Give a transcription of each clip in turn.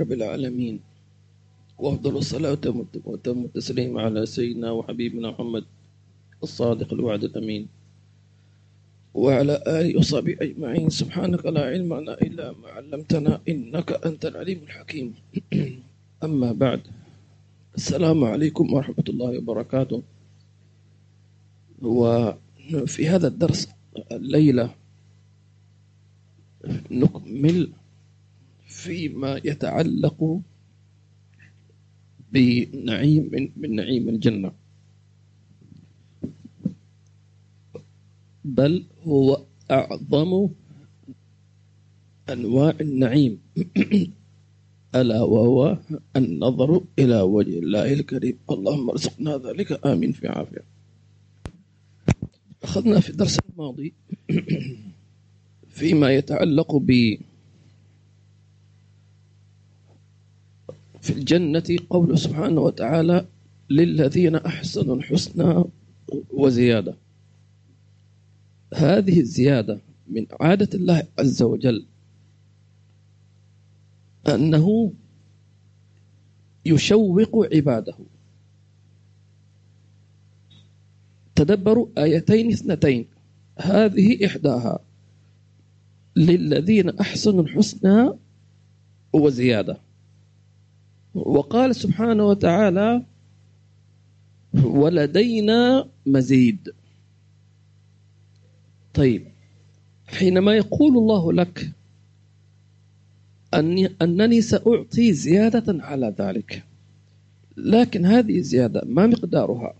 رب العالمين، وأفضل الصلاة وأتم التسليم على سيدنا وحبيبنا محمد الصادق الوعد الأمين وعلى آله وصحبه أجمعين. سبحانك لا علم لنا إلا ما علمتنا إنك أنت العليم الحكيم. أما بعد، السلام عليكم ورحمة الله وبركاته. وفي هذا الدرس الليلة نكمل فيما يتعلق بنعيم من نعيم الجنة، بل هو أعظم أنواع النعيم، ألا وهو النظر إلى وجه الله الكريم. اللهم ارزقنا ذلك، آمين في عافية. أخذنا في الدرس الماضي فيما يتعلق في الجنة قوله سبحانه وتعالى للذين أحسنوا الحسنى وزيادة. هذه الزيادة من عادة الله عز وجل أنه يشوق عباده. تدبروا آيتين اثنتين، هذه إحداها للذين أحسنوا الحسنى وزيادة، وقال سبحانه وتعالى ولدينا مزيد. طيب، حينما يقول الله لك أنني سأعطي زيادة على ذلك، لكن هذه الزيادة ما مقدارها؟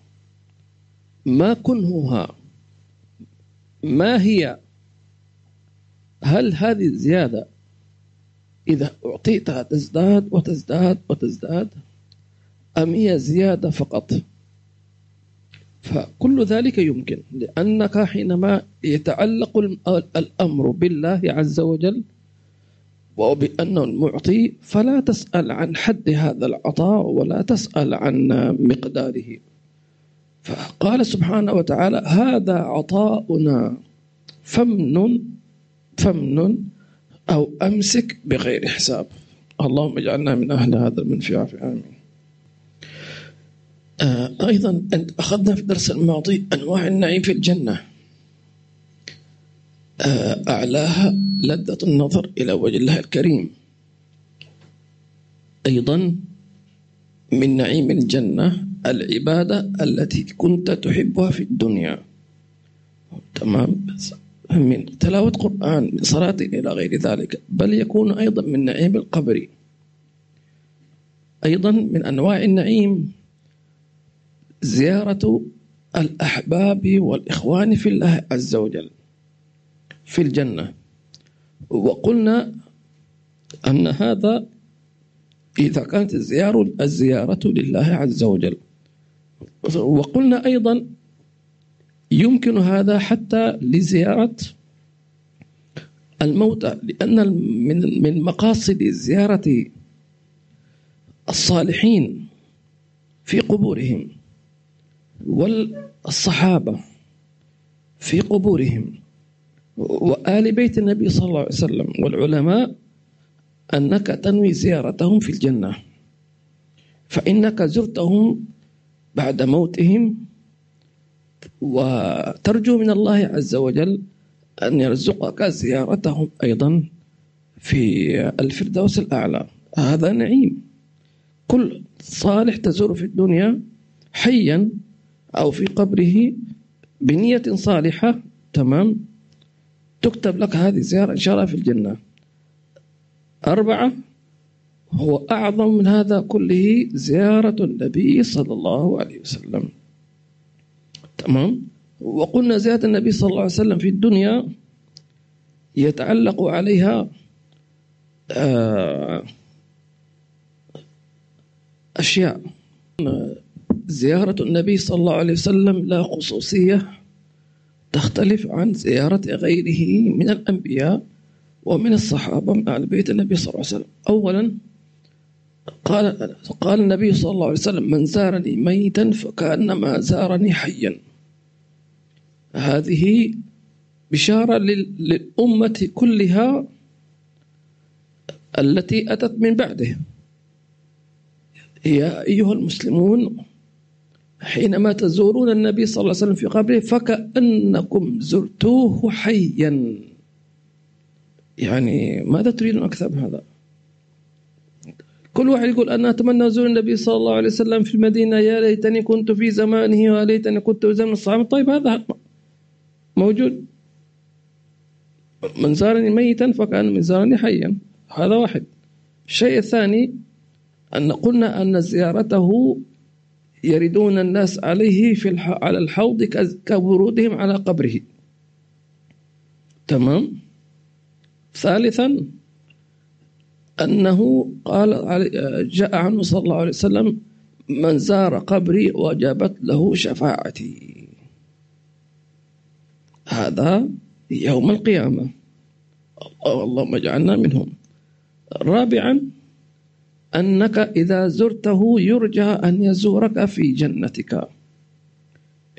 ما كنهها؟ ما هي؟ هل هذه الزيادة إذا أعطيتها تزداد وتزداد وتزداد، أم هي زيادة فقط؟ فكل ذلك يمكن، لأنك حينما يتعلق الأمر بالله عز وجل وبأنه المعطي، فلا تسأل عن حد هذا العطاء ولا تسأل عن مقداره. فقال سبحانه وتعالى هذا عطاؤنا فمن أو أمسك بغير حساب. اللهم اجعلنا من أهل هذا المنفعة، آمين. أيضا أخذنا في الدرس الماضي أنواع النعيم في الجنة، أعلاها لذة النظر إلى وجه الله الكريم. أيضا من نعيم الجنة العبادة التي كنت تحبها في الدنيا، تمام، من تلاوة قرآن، من صلاة، إلى غير ذلك، بل يكون أيضا من نعيم القبر. أيضا من أنواع النعيم زيارة الأحباب والإخوان في الله عز وجل في الجنة. وقلنا أن هذا إذا كانت الزيارة لله عز وجل. وقلنا أيضا يمكن هذا حتى لزيارة الموتى، لأن من مقاصد زيارة الصالحين في قبورهم والصحابة في قبورهم وآل بيت النبي صلى الله عليه وسلم والعلماء أنك تنوي زيارتهم في الجنة، فإنك زرتهم بعد موتهم، وترجو من الله عز وجل أن يرزقك زيارتهم أيضا في الفردوس الأعلى. هذا نعيم. كل صالح تزور في الدنيا حيا أو في قبره بنية صالحة، تمام، تكتب لك هذه الزيارة إن شاء الله في الجنة. أربعة، هو أعظم من هذا كله زيارة النبي صلى الله عليه وسلم، تمام. وقلنا زيارة النبي صلى الله عليه وسلم في الدنيا يتعلق عليها أشياء. زيارة النبي صلى الله عليه وسلم لا خصوصية تختلف عن زيارة غيره من الأنبياء ومن الصحابة من أهل بيت النبي صلى الله عليه وسلم. أولا قال النبي صلى الله عليه وسلم من زارني ميتا فكأنما زارني حيا. هذه بشارة للأمة كلها التي أتت من بعده، يا أيها المسلمون حينما تزورون النبي صلى الله عليه وسلم في قبره فكأنكم زرتوه حيا. يعني ماذا تريدون أكثر من هذا؟ كل واحد يقول أنا أتمنى أزور النبي صلى الله عليه وسلم في المدينة، يا ليتني كنت في زمانه ويا ليتني كنت في زمن الصحابة. طيب هذا موجود، من زارني ميتا فكأن من زارني حيا، هذا واحد. الشيء الثاني أن قلنا أن زيارته يردون الناس عليه في على الحوض كورودهم على قبره، تمام. ثالثا أنه قال جاء عنه صلى الله عليه وسلم من زار قبري وجبت له شفاعتي، هذا يوم القيامة، اللهم اجعلنا منهم. رابعا أنك إذا زرته يرجى أن يزورك في جنتك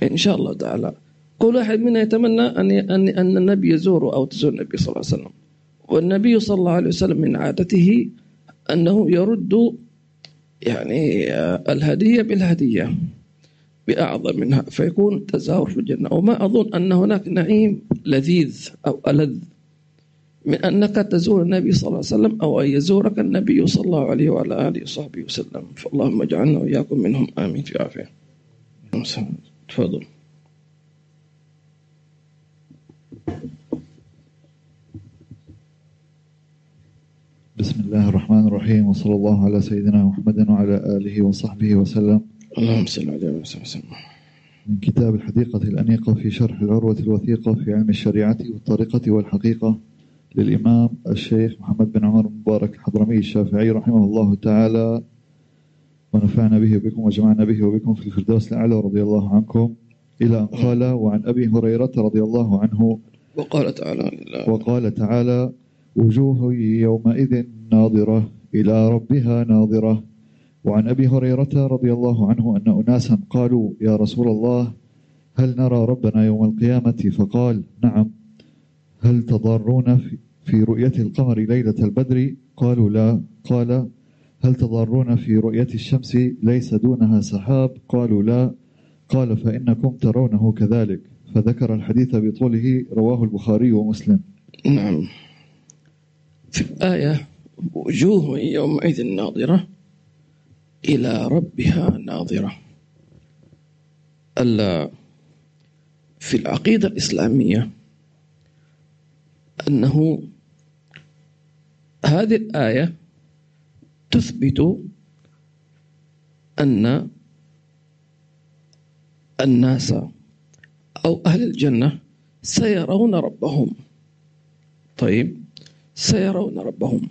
إن شاء الله تعالى. كل واحد منا يتمنى أن النبي يزوره أو تزور النبي صلى الله عليه وسلم، والنبي صلى الله عليه وسلم من عادته أنه يرد يعني الهدية بالهدية بأعظم منها، فيكون تزاور في الجنة. وما أظن أن هناك نعيم لذيذ أو ألذ من أنك تزور النبي صلى الله عليه وسلم أو أن يزورك النبي صلى الله عليه وعلى آله وصحبه وسلم. فاللهم اجعلنا وإياكم منهم، آمين في عافية. تفضل. بسم الله الرحمن الرحيم، وصلى الله على سيدنا محمد وعلى آله وصحبه وسلم. اللهم صل عليه وسلم. من كتاب الحديقة الأنيقة في شرح العروة الوثيقة في علم الشريعة والطريقة والحقيقة للإمام الشيخ محمد بن عمر مبارك الحضرمي الشافعي رحمه الله تعالى، ونفعنا به وبكم وجمعنا به وبكم في الفردوس الأعلى رضي الله عنكم، إلى أن قال: وعن أبي هريرة رضي الله عنه وقال تعالى: وجوه يومئذ ناظرة إلى ربها ناظرة. وعن أبي هريرة رضي الله عنه أن أناسا قالوا: يا رسول الله، هل نرى ربنا يوم القيامة؟ فقال: نعم. هل تضارون في رؤية القمر ليلة البدر؟ قالوا: لا. قال: هل تضارون في رؤية الشمس ليس دونها سحاب؟ قالوا: لا. قال: فإنكم ترونه كذلك. فذكر الحديث بطوله، رواه البخاري ومسلم. نعم. في الآية وجوه يومئذ ناظرة إلى ربها ناظرة، في العقيدة الإسلامية أنه هذه الآية تثبت أن الناس أو أهل الجنة سيرون ربهم. طيب، سيرون ربهم،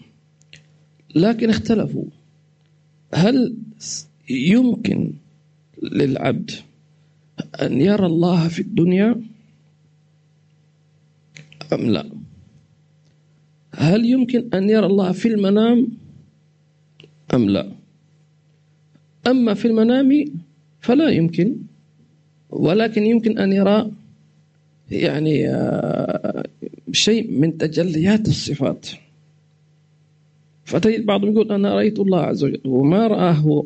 لكن اختلفوا هل يمكن للعبد أن يرى الله في الدنيا أم لا؟ هل يمكن أن يرى الله في المنام أم لا؟ أما في المنام فلا يمكن، ولكن يمكن أن يرى يعني شيء من تجليات الصفات. فتجد بعضهم يقول أنا رأيت الله عز وجل، وما رآه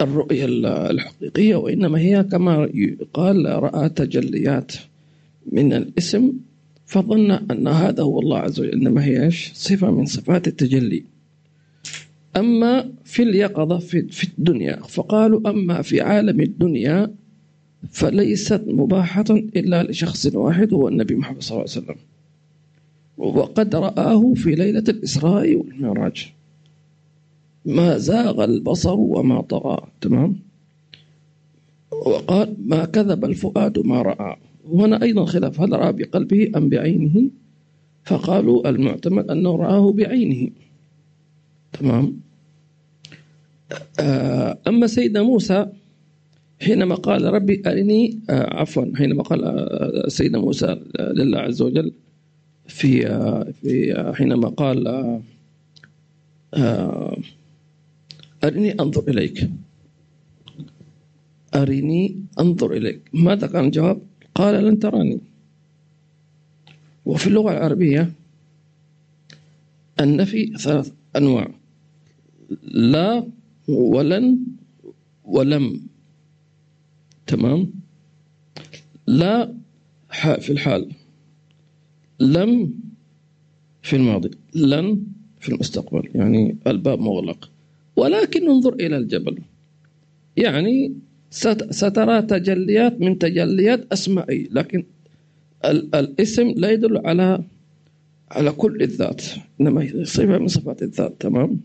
الرؤية الحقيقية، وإنما هي كما قال رأى تجليات من الاسم فظن أن هذا هو الله عز وجل، إنما هي صفة من صفات التجلي. أما في اليقظة في الدنيا فقالوا أما في عالم الدنيا فليست مباحة إلا لشخص واحد هو النبي محمد صلى الله عليه وسلم، وقد رآه في ليلة الإسراء والمعراج ما زاغ البصر وما طغى، تمام. وقال: ما كذب الفؤاد ما رأى. وهنا أيضا خلاف، هل رأى بقلبه أم بعينه؟ فقالوا المعتمد أنه رآه بعينه، تمام. أما سيدنا موسى حينما قال ربي أرني حينما قال سيدنا موسى لله عز وجل في حينما قال أرني أنظر إليك، ماذا كان الجواب؟ قال: لن تراني. وفي اللغة العربية النفي ثلاث أنواع: لا ولن ولم. تمام. لا في الحال، لم في الماضي، لن في المستقبل، يعني الباب مغلق. ولكن انظر إلى الجبل، يعني سترى تجليات من تجليات أسمائي، لكن الاسم لا يدل على كل الذات، إنما هي صفة من صفات الذات. تمام.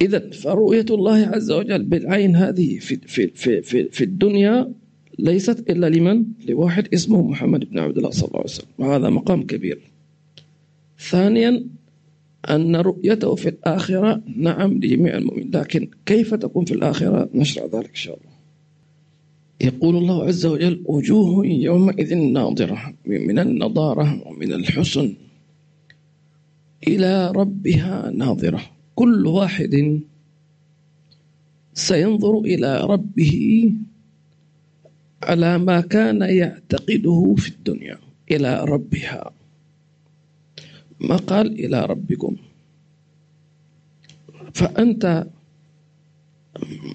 إذا فرؤية الله عز وجل بالعين هذه في الدنيا ليست إلا لمن؟ لواحد اسمه محمد بن عبد الله صلى الله عليه وسلم، وهذا مقام كبير. ثانيا أن رؤيته في الآخرة نعم لجميع المؤمنين، لكن كيف تكون في الآخرة نشرع ذلك إن شاء الله. يقول الله عز وجل: وجوه يومئذ ناضرة، من النضارة ومن الحسن، إلى ربها ناظرة. كل واحد سينظر إلى ربه على ما كان يعتقده في الدنيا. إلى ربها، ما قال إلى ربكم. فأنت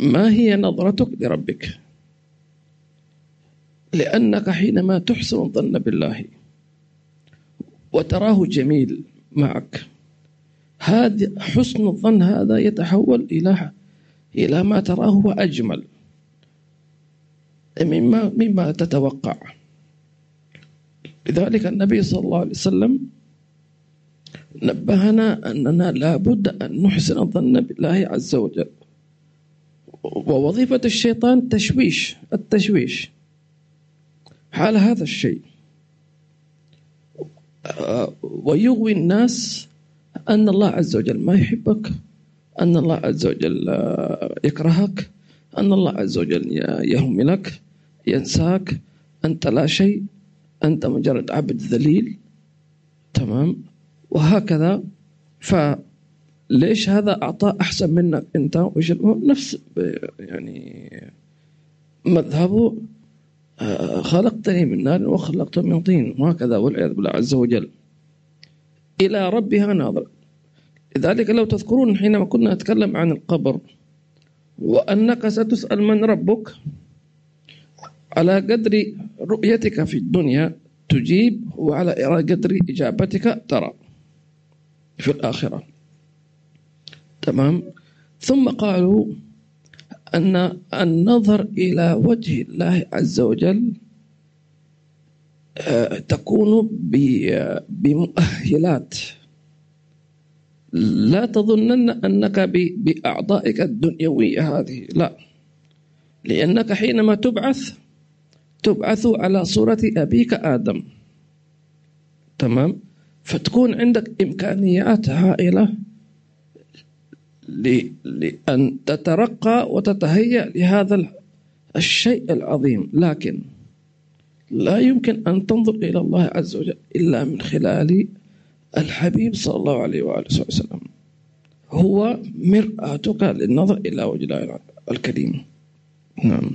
ما هي نظرتك لربك؟ لأنك حينما تحسن الظن بالله وتراه جميل معك، هذا حسن الظن هذا يتحول إلى ما تراه وأجمل مما تتوقع. لذلك النبي صلى الله عليه وسلم نبهنا أننا لابد أن نحسن الظن بالله عز وجل. ووظيفة الشيطان التشويش حال هذا الشيء، ويغوي الناس أن الله عز وجل ما يحبك، أن الله عز وجل يكرهك، أن الله عز وجل يهملك، ينساك، أنت لا شيء، أنت مجرد عبد ذليل. تمام. وهكذا. فليش هذا أعطاه أحسن منك أنت؟ وش نفس يعني مذهبه: خلقتني من نار وخلقت من طين، وهكذا، والعياذ بالله عز وجل. إلى ربها ناظر. لذلك لو تذكرون حينما كنا نتكلم عن القبر وأنك ستسأل من ربك، على قدر رؤيتك في الدنيا تجيب، وعلى قدر إجابتك ترى في الآخرة. تمام. ثم قالوا أن النظر إلى وجه الله عز وجل تكون بمؤهلات. لا تظنن أنك بأعضائك الدنيوية هذه، لا، لأنك حينما تبعث على صورة أبيك آدم. تمام. فتكون عندك إمكانيات هائلة لأن تترقى وتتهيأ لهذا الشيء العظيم. لكن لا يمكن أن تنظر إلى الله عز وجل إلا من خلال الحبيب صلى الله عليه وآله وسلم، هو مرآتك للنظر إلى وجه الله الكريم. نعم.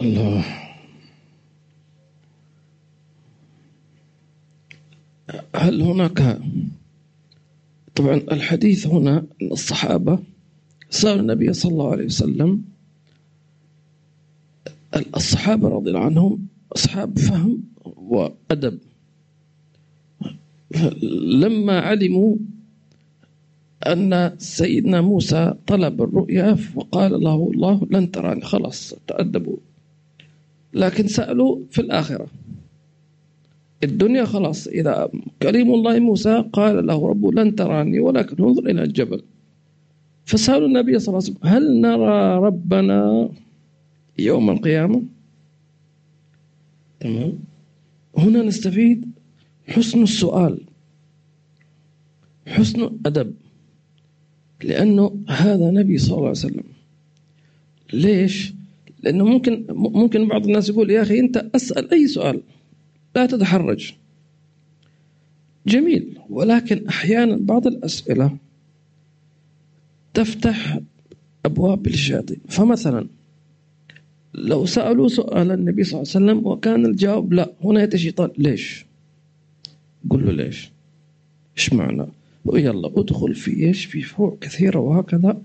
الله. هل هناك، طبعا الحديث هنا أن الصحابة سألوا النبي صلى الله عليه وسلم، الصحابة رضي الله عنهم أصحاب فهم وأدب، لما علموا أن سيدنا موسى طلب الرؤيا وقال له الله لن تراني، خلاص تأدبوا. لكن سألوا في الآخرة، الدنيا خلاص، إذا كريم الله موسى قال له ربه لن تراني ولكن انظر إلى الجبل، فسألوا النبي صلى الله عليه وسلم: هل نرى ربنا يوم القيامة؟ تمام. هنا نستفيد حسن السؤال، حسن الأدب، لأنه هذا نبي صلى الله عليه وسلم. ليش؟ لأنه ممكن بعض الناس يقول: يا أخي أنت أسأل أي سؤال، لا تتحرج. جميل، ولكن أحيانا بعض الأسئلة تفتح أبواب للشياطين. فمثلا لو سألوا سؤال النبي صلى الله عليه وسلم وكان الجواب لا، هنا يأتي الشيطان: ليش؟ قل له ليش؟ إيش معنى؟ يلا ادخل في ايش، في فروع كثيرة وهكذا.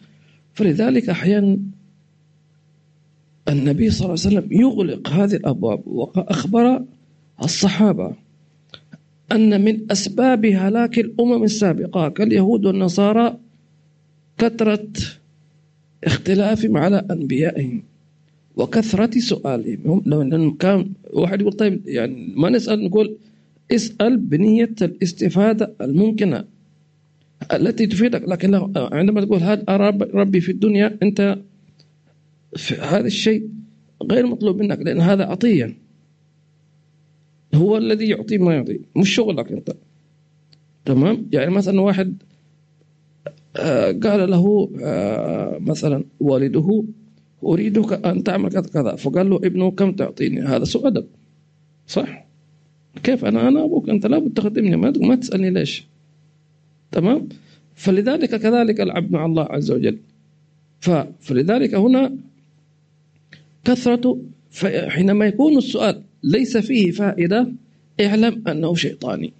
فلذلك أحيانا النبي صلى الله عليه وسلم يغلق هذه الأبواب، وأخبر الصحابة أن من أسباب هلاك الأمم السابقة كاليهود والنصارى كثرة اختلافهم على أنبيائهم وكثرة سؤالهم. لو كان واحد يقول طيب يعني ما نسأل، نقول اسأل بنية الاستفادة الممكنة التي تفيدك، لكن عندما تقول هذا أرى ربي في الدنيا، أنت في هذا الشيء غير مطلوب منك، لأن هذا عطية، هو الذي يعطي ما يعطي، مش شغلك أنت. تمام؟ يعني مثلا واحد قال له مثلا والده أريدك أن تعمل كذا، فقال له ابنه كم تعطيني؟ هذا سوء أدب، صح؟ كيف أنا أبوك، أنت لابد تخدمني، ما تسألني ليش. تمام؟ فلذلك كذلك العبد مع الله عز وجل. فلذلك هنا كثرة، حينما يكون السؤال ليس فيه فائدة اعلم أنه شيطاني،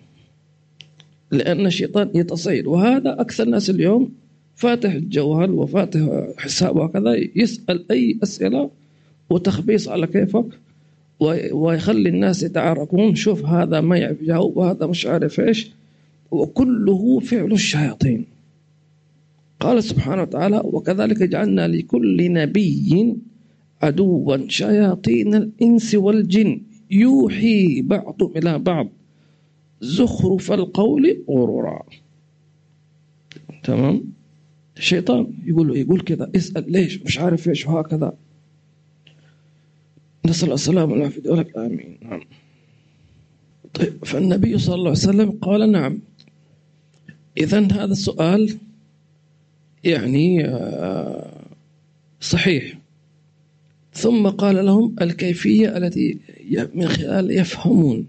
لأن الشيطان يتصيد، وهذا أكثر الناس اليوم فاتح الجوال وفاتح حسابه وكذا، يسأل أي أسئلة وتخبيص على كيفك، ويخلي الناس يتعاركون، شوف هذا ما يعرف يجاوب وهذا مش عارف إيش، وكله فعل الشياطين. قال سبحانه وتعالى وكذلك جعلنا لكل نبي عدوا شياطين الإنس والجن يوحي بعضهم إلى بعض زخرف القول غرورا. تمام؟ الشيطان يقول كذا، اسأل ليش، مش عارف ايش، وهكذا. نسأل السلام والعافية، يقولك آمين. نعم. طيب فالنبي صلى الله عليه وسلم قال نعم. إذن هذا السؤال يعني صحيح. ثم قال لهم الكيفية التي من خلال يفهمون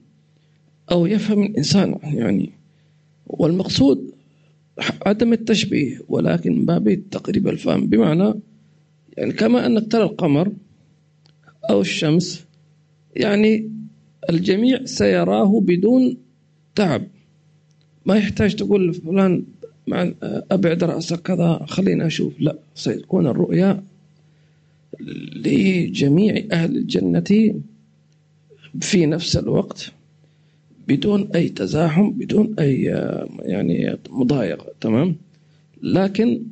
أو يفهم الإنسان يعني، والمقصود عدم التشبيه ولكن ما بين تقريب الفهم، بمعنى يعني كما أنك ترى القمر أو الشمس، يعني الجميع سيراه بدون تعب، ما يحتاج تقول فلان أبعد رأسك كذا خلينا أشوف، لا، سيكون الرؤيا لجميع أهل الجنة في نفس الوقت بدون أي تزاحم، بدون أي يعني مضايقة. تمام؟ لكن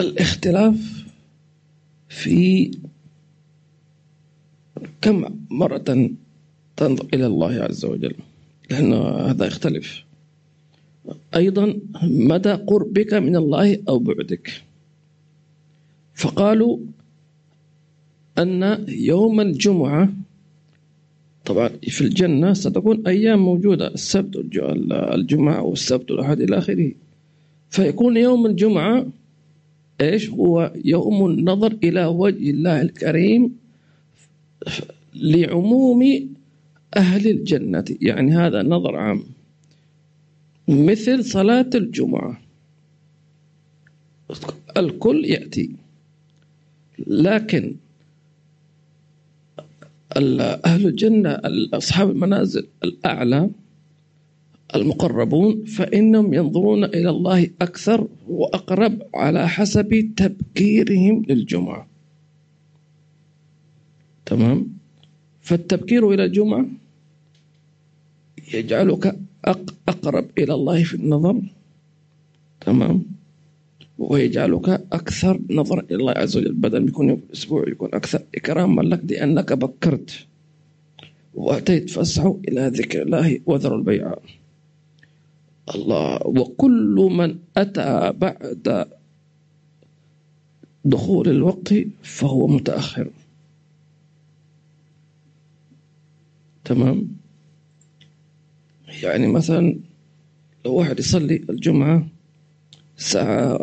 الاختلاف في كم مرة تنظر إلى الله عز وجل، لأنه هذا يختلف أيضا مدى قربك من الله أو بعدك. فقالوا أن يوم الجمعة طبعا في الجنة ستكون أيام موجودة، السبت الجمعة والسبت والأحد إلى آخره، فيكون يوم الجمعة إيش هو؟ يوم النظر إلى وجه الله الكريم لعموم أهل الجنة، يعني هذا نظر عام مثل صلاة الجمعة، الكل يأتي. لكن أهل الجنة أصحاب المنازل الأعلى المقربون فإنهم ينظرون إلى الله أكثر وأقرب على حسب تبكيرهم للجمعة. تمام؟ فالتبكير إلى الجمعة يجعلك أقرب إلى الله في النظر. تمام؟ ويجعلك أكثر نظر إلى الله عز وجل، بدل ما يكون أسبوع يكون أكثر إكراما لك لأنك بكرت وأتيت، فاسعوا إلى ذكر الله وذروا البيع. الله وكل من أتى بعد دخول الوقت فهو متأخر. تمام؟ يعني مثلا لو واحد يصلي الجمعة الساعة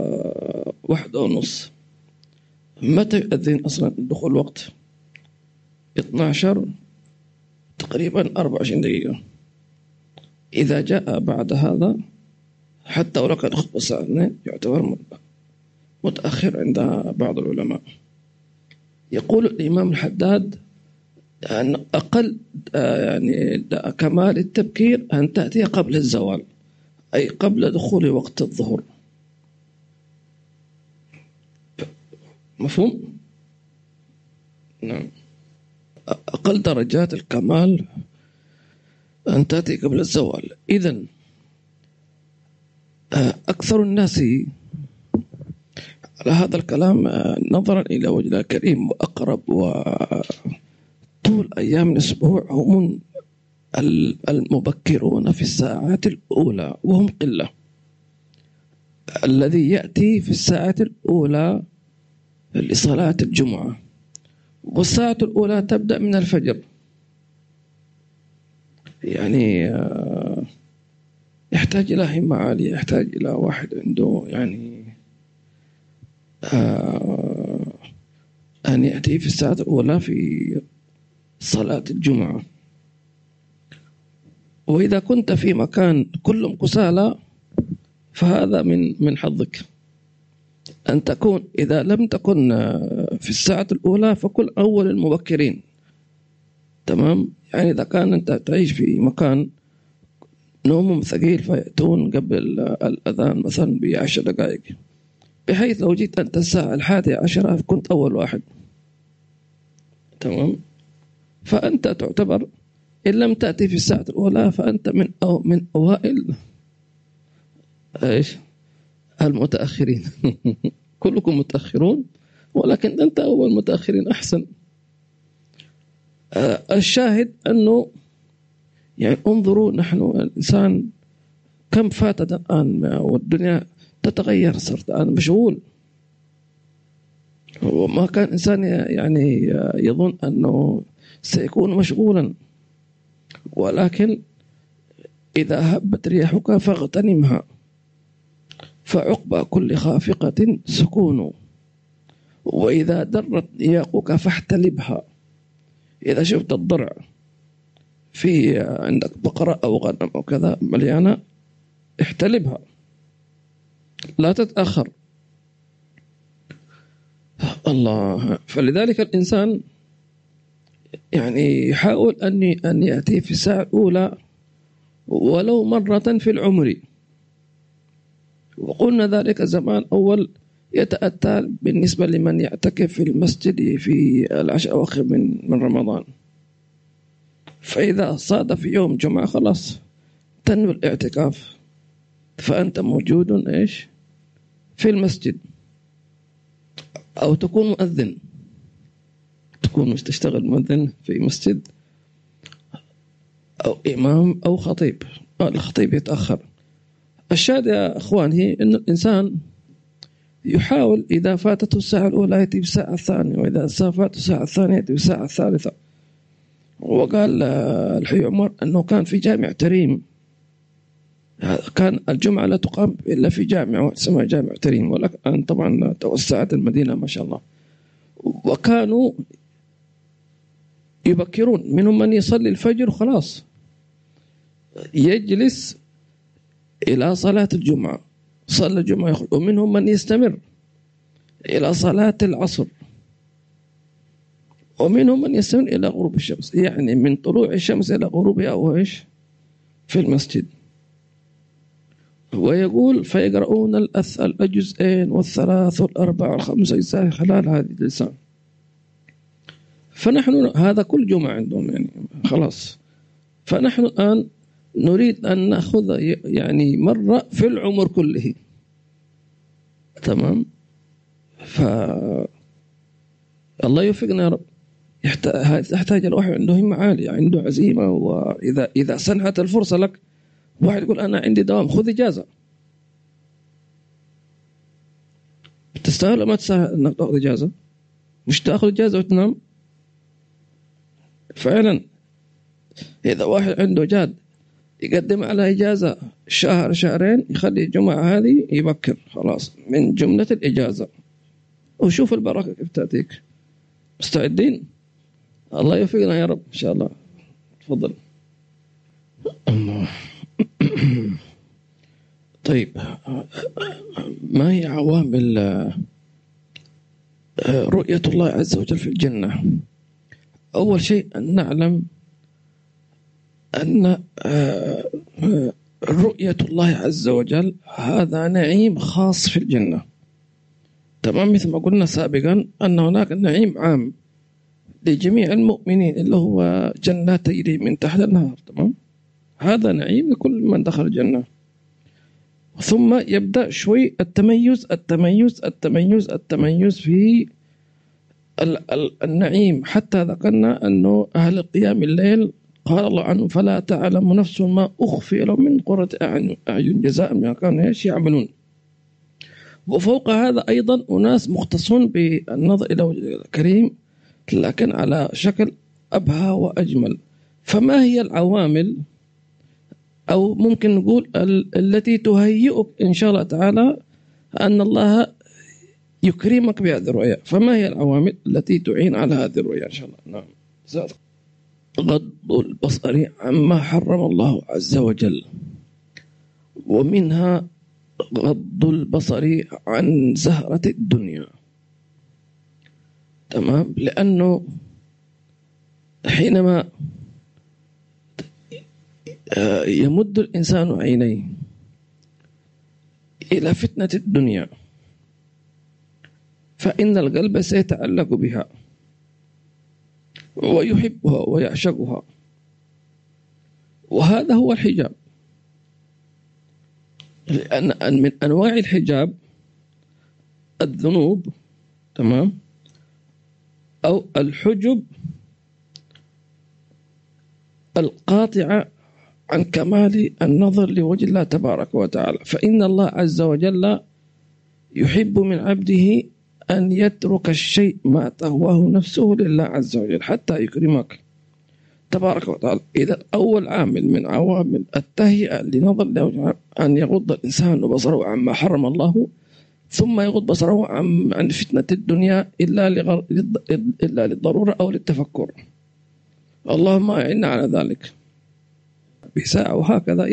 1:30، متى يؤذن أصلا دخول الوقت؟ 12 تقريبا 24 دقيقة. إذا جاء بعد هذا حتى ولو كان خطبة الساعة 2 يعتبر متأخر عند بعض العلماء. يقول الإمام الحداد أن أقل يعني كمال التبكير أن تأتي قبل الزوال أي قبل دخول وقت الظهر. مفهوم؟ نعم. أقل درجات الكمال أن تأتي قبل الزوال. إذن أكثر الناس على هذا الكلام نظرا إلى وجهه الكريم وأقرب وطول أيام الأسبوع هم المبكرون في الساعات الأولى وهم قلة. الذي يأتي في الساعة الأولى لصلاة الجمعة، والساعة الأولى تبدأ من الفجر، يعني يحتاج إلى همة عالية، يحتاج إلى واحد عنده يعني أن يأتي في الساعة الأولى في صلاة الجمعة. وإذا كنت في مكان كلهم كسالى فهذا من حظك أن تكون، إذا لم تكن في الساعة الأولى فكن أول المبكرين. تمام؟ يعني إذا كان أنت تعيش في مكان نومهم ثقيل فيأتون قبل الأذان مثلا ب10 دقائق، بحيث لو جيت أنت الساعة 11 كنت أول واحد. تمام؟ فأنت تعتبر إن لم تأتي في الساعة الأولى فأنت من أوائل إيش؟ المتأخرين. كلكم متأخرون ولكن أنت أول متأخرين أحسن. الشاهد أنه يعني انظروا نحن الإنسان كم فاتت الآن، والدنيا تتغير، صرت الآن مشغول، وما كان إنسان يعني يظن أنه سيكون مشغولا، ولكن إذا هبت ريحك فاغتنمها، فعقبى كل خافقة سكون، وإذا درت نياقك فاحتلبها. إذا شفت الضرع في عندك بقرة أو غنم أو كذا مليانة احتلبها، لا تتأخر. الله. فلذلك الإنسان يعني يحاول أن يأتي في الساعة الأولى ولو مرة في العمر. وقلنا ذلك زمان أول يتأتى بالنسبة لمن يعتكف في المسجد في العشر أواخر من رمضان، فإذا صادف يوم جمعة خلاص تنوي الاعتكاف، فأنت موجود إيش في المسجد، أو تكون مؤذن، تكون مش تشتغل مؤذن في مسجد أو إمام أو خطيب. الخطيب يتأخر. الشاهد يا أخواني أن الإنسان يحاول إذا فاتته الساعة الأولى يأتي بالساعة الثانية، وإذا فاتته الساعة الثانية يأتي بالساعة الثالثة. وقال الحي عمر أنه كان في جامع تريم، كان الجمعة لا تقام إلا في جامع اسمه جامع تريم، ولكن طبعا توسعت المدينة ما شاء الله، وكانوا يبكرون. منهم من يصلي الفجر خلاص يجلس إلى صلاة الجمعة، صلى الجمعة يخرج. ومنهم من يستمر إلى صلاة العصر، ومنهم من يستمر إلى غروب الشمس، يعني من طلوع الشمس إلى غروبها أو إيش في المسجد. ويقول فيقرؤون الجزئين والثلاث والأربع والخمس أجزاء خلال هذه اللسان. فنحن هذا كل جمعة عندهم يعني خلاص. فنحن الآن نريد أن نأخذ يعني مرة في العمر كله. تمام؟ فالله يوفقنا يا رب. يحتاج الواحد عنده همة عالية، عنده عزيمة، وإذا سنحت الفرصة لك، واحد يقول أنا عندي دوام، خذ إجازة. تستاهل ما تستاهل أنك تأخذ إجازة؟ مش تأخذ إجازة وتنام؟ فعلا إذا واحد عنده جاد يقدم على إجازة شهر شهرين، يخلي الجمعة هذه يبكر خلاص من جملة الإجازة، وشوف البركة كيف تأتيك. مستعدين؟ الله يوفقنا يا رب إن شاء الله. تفضل. طيب، ما هي عوامل رؤية الله عز وجل في الجنة؟ أول شيء أن نعلم أن رؤية الله عز وجل هذا نعيم خاص في الجنة. تمام، مثل ما قلنا سابقا أن هناك نعيم عام لجميع المؤمنين اللي هو جنات تجري من تحت النهر. تمام، هذا نعيم لكل من دخل الجنة. ثم يبدأ شوي التميز في النعيم، حتى ذكرنا أنه أهل القيام الليل قال الله عنه فلا تعلم نفس ما أخفي لهم من قرة أعين جزاء بما كانوا يعملون. وفوق هذا أيضا أناس مختصون بالنظر إلى وجه الكريم لكن على شكل أبهى وأجمل. فما هي العوامل أو ممكن نقول التي تهيئك إن شاء الله تعالى أن الله يكرمك بهذه الرؤيا؟ فما هي العوامل التي تعين على هذه الرؤيا إن شاء الله؟ نعم، زاد غض البصر عما حرم الله عز وجل، ومنها غض البصر عن زهرة الدنيا. تمام، لأنه حينما يمد الإنسان عينيه إلى فتنة الدنيا فإن القلب سيتعلق بها ويحبها ويعشقها، وهذا هو الحجاب. لأن من أنواع الحجاب الذنوب، تمام، أو الحجب القاطعة عن كمال النظر لوجه الله تبارك وتعالى. فإن الله عز وجل يحب من عبده أن يترك الشيء ما تهواه نفسه لله عز وجل حتى يكرمك تبارك وتعالى. إذا أول عامل من عوامل التهيئة لنظر لوجه أن يغض الإنسان بصره عما حرم الله، ثم يغض بصره عن فتنة الدنيا إلا للضرورة أو للتفكر. اللهم أعنا على ذلك بساعة، وهكذا